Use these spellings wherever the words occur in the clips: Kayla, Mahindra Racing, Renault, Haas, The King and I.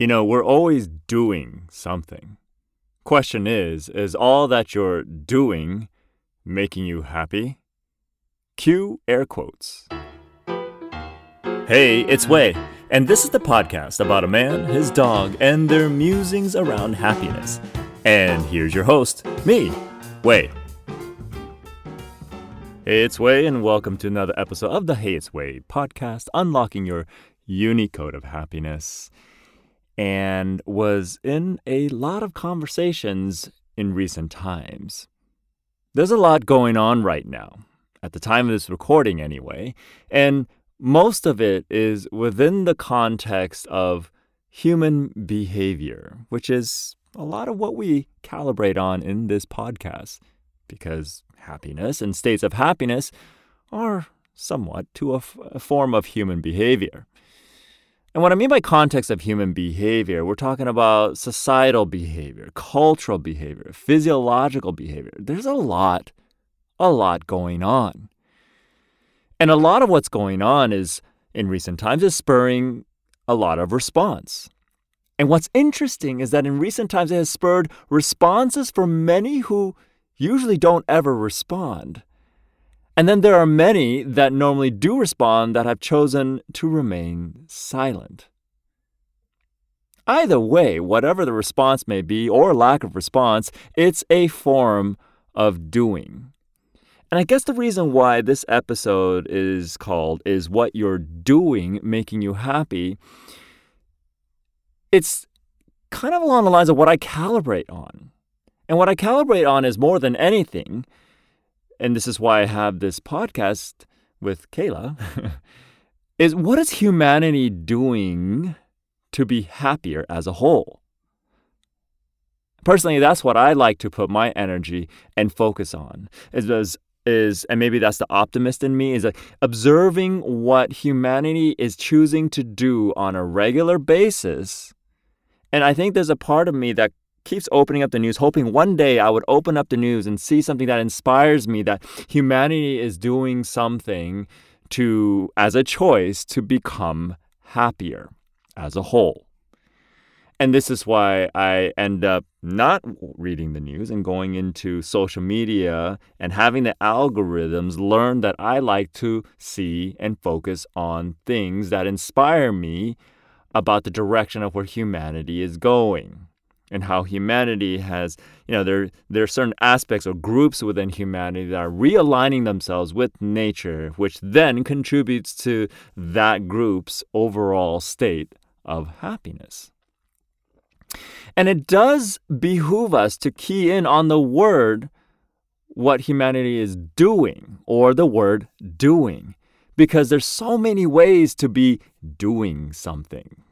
You know, we're always doing something. Question is all that you're doing making you happy? Cue air quotes. Hey, it's Wei, and this is the podcast about a man, his dog, and their musings around happiness. And here's your host, me, Wei. Hey, it's Wei, and welcome to another episode of the Hey, it's Wei podcast, unlocking your Unicode of happiness. And was in a lot of conversations in recent times. There's a lot going on right now, at the time of this recording anyway, and most of it is within the context of human behavior, which is a lot of what we calibrate on in this podcast, because happiness and states of happiness are somewhat to a form of human behavior. And what I mean by context of human behavior, we're talking about societal behavior, cultural behavior, physiological behavior. There's a lot going on. And a lot of what's going on is, in recent times, is spurring a lot of response. And what's interesting is that in recent times, it has spurred responses from many who usually don't ever respond. And then there are many that normally do respond that have chosen to remain silent. Either way, whatever the response may be or lack of response, it's a form of doing. And I guess the reason why this episode is called Is What You're Doing Making You Happy? It's kind of along the lines of what I calibrate on. And what I calibrate on is more than anything, and this is why I have this podcast with Kayla, is what is humanity doing to be happier as a whole? Personally, that's what I like to put my energy and focus on. And maybe that's the optimist in me, is like observing what humanity is choosing to do on a regular basis. And I think there's a part of me that keeps opening up the news, hoping one day I would open up the news and see something that inspires me, that humanity is doing something to, as a choice, to become happier as a whole. And this is why I end up not reading the news and going into social media and having the algorithms learn that I like to see and focus on things that inspire me about the direction of where humanity is going. And how humanity has, there are certain aspects or groups within humanity that are realigning themselves with nature, which then contributes to that group's overall state of happiness. And it does behoove us to key in on the word what humanity is doing, or the word doing, because there's so many ways to be doing something.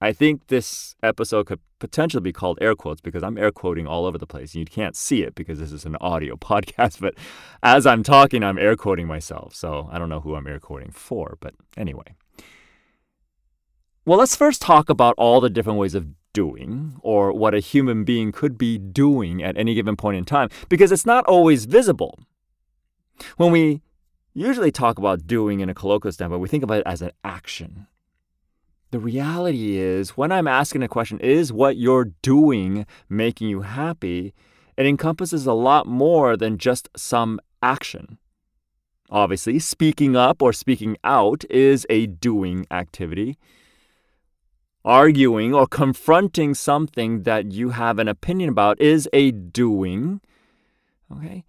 I think this episode could potentially be called air quotes because I'm air quoting all over the place. You can't see it because this is an audio podcast, but as I'm talking, I'm air quoting myself. So I don't know who I'm air quoting for, but anyway. Well, let's first talk about all the different ways of doing, or what a human being could be doing at any given point in time, because it's not always visible. When we usually talk about doing in a colloquial standpoint, we think about it as an action. The reality is, when I'm asking a question, is what you're doing making you happy? It encompasses a lot more than just some action. Obviously, speaking up or speaking out is a doing activity. Arguing or confronting something that you have an opinion about is a doing. Okay?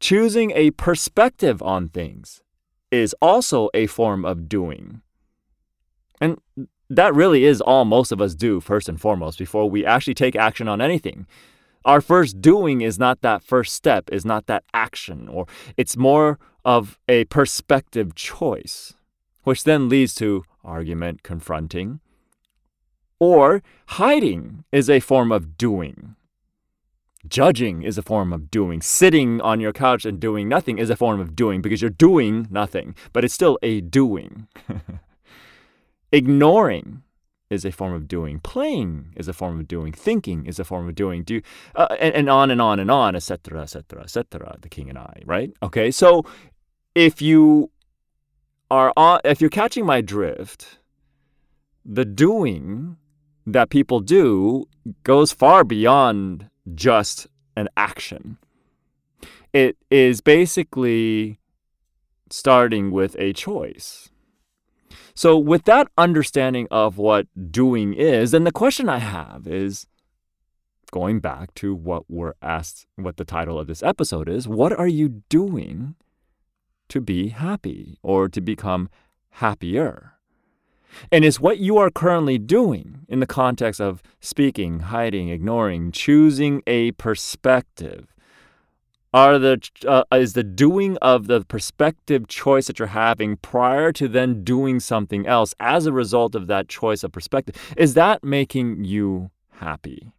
Choosing a perspective on things is also a form of doing. And that really is all most of us do, first and foremost, before we actually take action on anything. Our first doing is not that first step, is not that action, or it's more of a perspective choice, which then leads to argument, confronting, or hiding is a form of doing. Judging is a form of doing. Sitting on your couch and doing nothing is a form of doing because you're doing nothing, but it's still a doing. Ignoring is a form of doing. Playing is a form of doing. Thinking is a form of doing. And on and on and on, etc., etc., etc. The King and I, right? Okay, so if you're catching my drift, the doing that people do goes far beyond just an action. It is basically starting with a choice. So with that understanding of what doing is, then the question I have is, going back to what we're asked, what the title of this episode is, what are you doing to be happy or to become happier? And is what you are currently doing in the context of speaking, hiding, ignoring, choosing a perspective, is the doing of the perspective choice that you're having prior to then doing something else as a result of that choice of perspective, is that making you happy?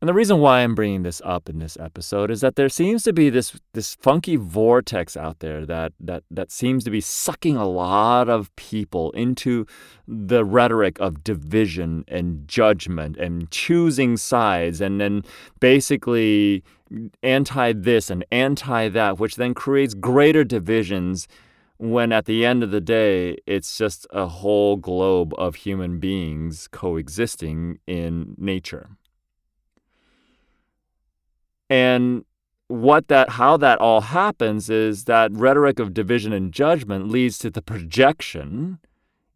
And the reason why I'm bringing this up in this episode is that there seems to be this funky vortex out there that seems to be sucking a lot of people into the rhetoric of division and judgment and choosing sides and then basically anti this and anti that, which then creates greater divisions when at the end of the day, it's just a whole globe of human beings coexisting in nature. And how that all happens is that rhetoric of division and judgment leads to the projection,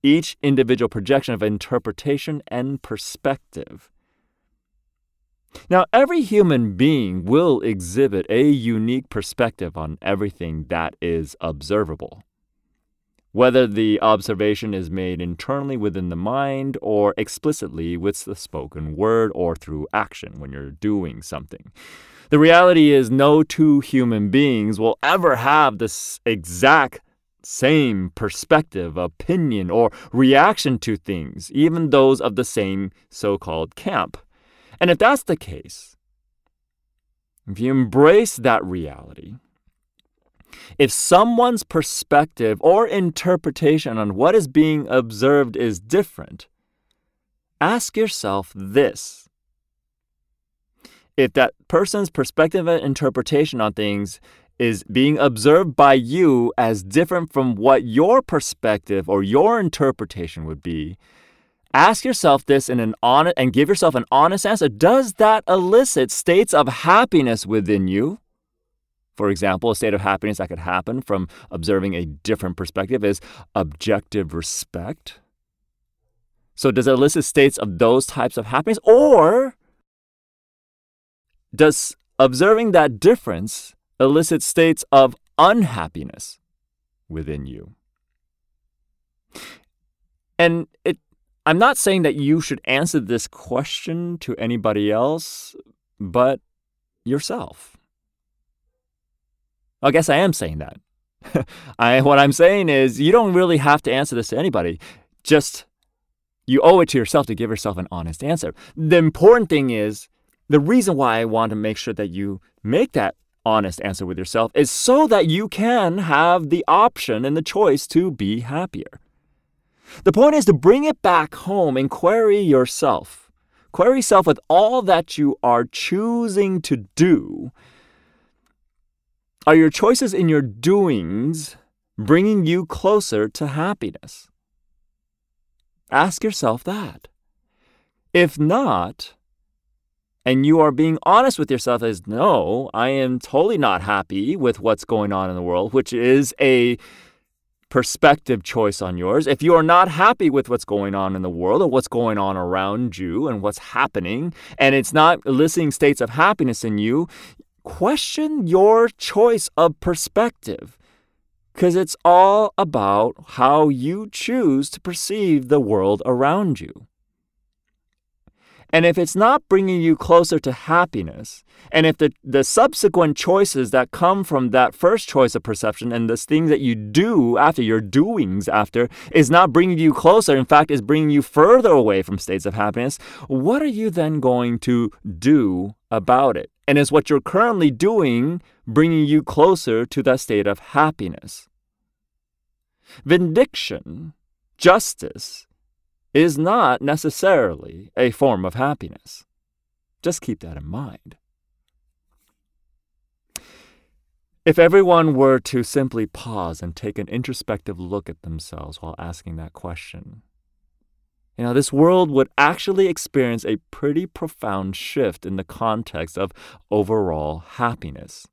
each individual projection of interpretation and perspective. Now, every human being will exhibit a unique perspective on everything that is observable, whether the observation is made internally within the mind or explicitly with the spoken word or through action when you're doing something. The reality is no two human beings will ever have this exact same perspective, opinion, or reaction to things, even those of the same so-called camp. And if that's the case, if you embrace that reality, if someone's perspective or interpretation on what is being observed is different, ask yourself this. If that person's perspective and interpretation on things is being observed by you as different from what your perspective or your interpretation would be, ask yourself this and give yourself an honest answer. Does that elicit states of happiness within you? For example, a state of happiness that could happen from observing a different perspective is objective respect. So does it elicit states of those types of happiness? Or does observing that difference elicit states of unhappiness within you? And I'm not saying that you should answer this question to anybody else but yourself. I guess I am saying that. What I'm saying is you don't really have to answer this to anybody. Just you owe it to yourself to give yourself an honest answer. The important thing is, the reason why I want to make sure that you make that honest answer with yourself is so that you can have the option and the choice to be happier. The point is to bring it back home and query yourself. Query self with all that you are choosing to do. Are your choices in your doings bringing you closer to happiness? Ask yourself that. If not, and you are being honest with yourself as, no, I am totally not happy with what's going on in the world, which is a perspective choice on yours. If you are not happy with what's going on in the world or what's going on around you and what's happening, and it's not eliciting states of happiness in you, question your choice of perspective, because it's all about how you choose to perceive the world around you. And if it's not bringing you closer to happiness, and if the subsequent choices that come from that first choice of perception and the things that you do after, your doings after, is not bringing you closer, in fact, is bringing you further away from states of happiness, what are you then going to do about it? And is what you're currently doing bringing you closer to that state of happiness? Vindication, justice, is not necessarily a form of happiness. Just keep that in mind. If everyone were to simply pause and take an introspective look at themselves while asking that question, This world would actually experience a pretty profound shift in the context of overall happiness.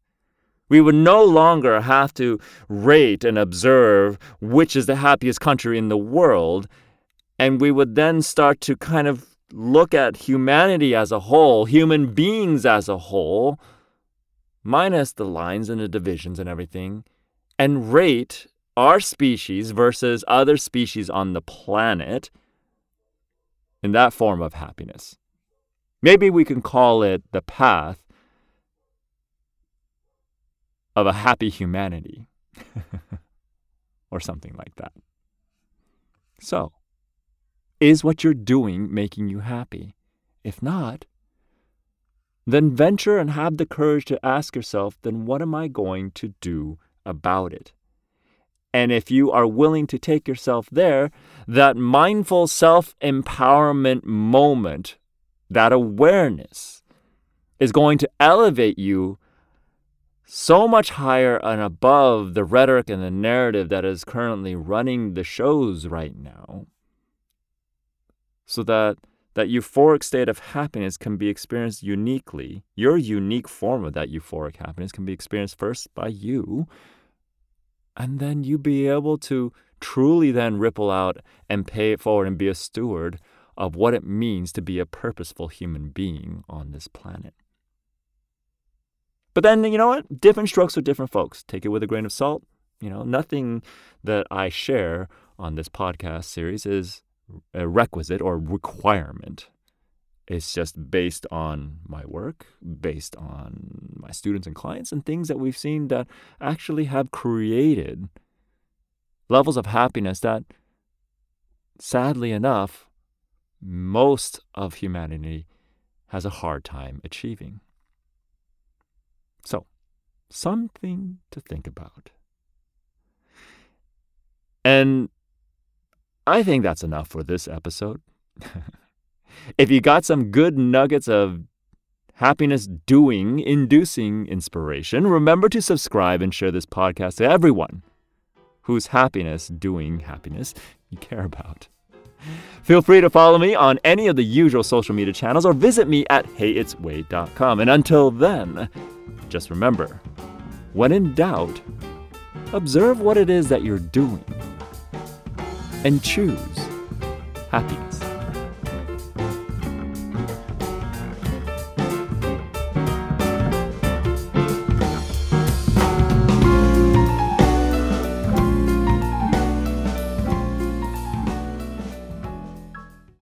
We would no longer have to rate and observe which is the happiest country in the world, and we would then start to kind of look at humanity as a whole, human beings as a whole, minus the lines and the divisions and everything, and rate our species versus other species on the planet in that form of happiness. Maybe we can call it the path of a happy humanity or something like that. So, is what you're doing making you happy? If not, then venture and have the courage to ask yourself, then what am I going to do about it? And if you are willing to take yourself there, that mindful self-empowerment moment, that awareness, is going to elevate you so much higher and above the rhetoric and the narrative that is currently running the shows right now, so that that euphoric state of happiness can be experienced uniquely. Your unique form of that euphoric happiness can be experienced first by you, and then you be able to truly then ripple out and pay it forward and be a steward of what it means to be a purposeful human being on this planet. But then, you know what? Different strokes for different folks. Take it with a grain of salt. Nothing that I share on this podcast series is a requisite or requirement. It's just based on my work, based on my students and clients, and things that we've seen that actually have created levels of happiness that, sadly enough, most of humanity has a hard time achieving. So, something to think about. And I think that's enough for this episode. If you got some good nuggets of happiness doing, inducing inspiration, remember to subscribe and share this podcast to everyone whose happiness doing happiness you care about. Feel free to follow me on any of the usual social media channels or visit me at heyitsway.com. And until then, just remember, when in doubt, observe what it is that you're doing and choose happiness.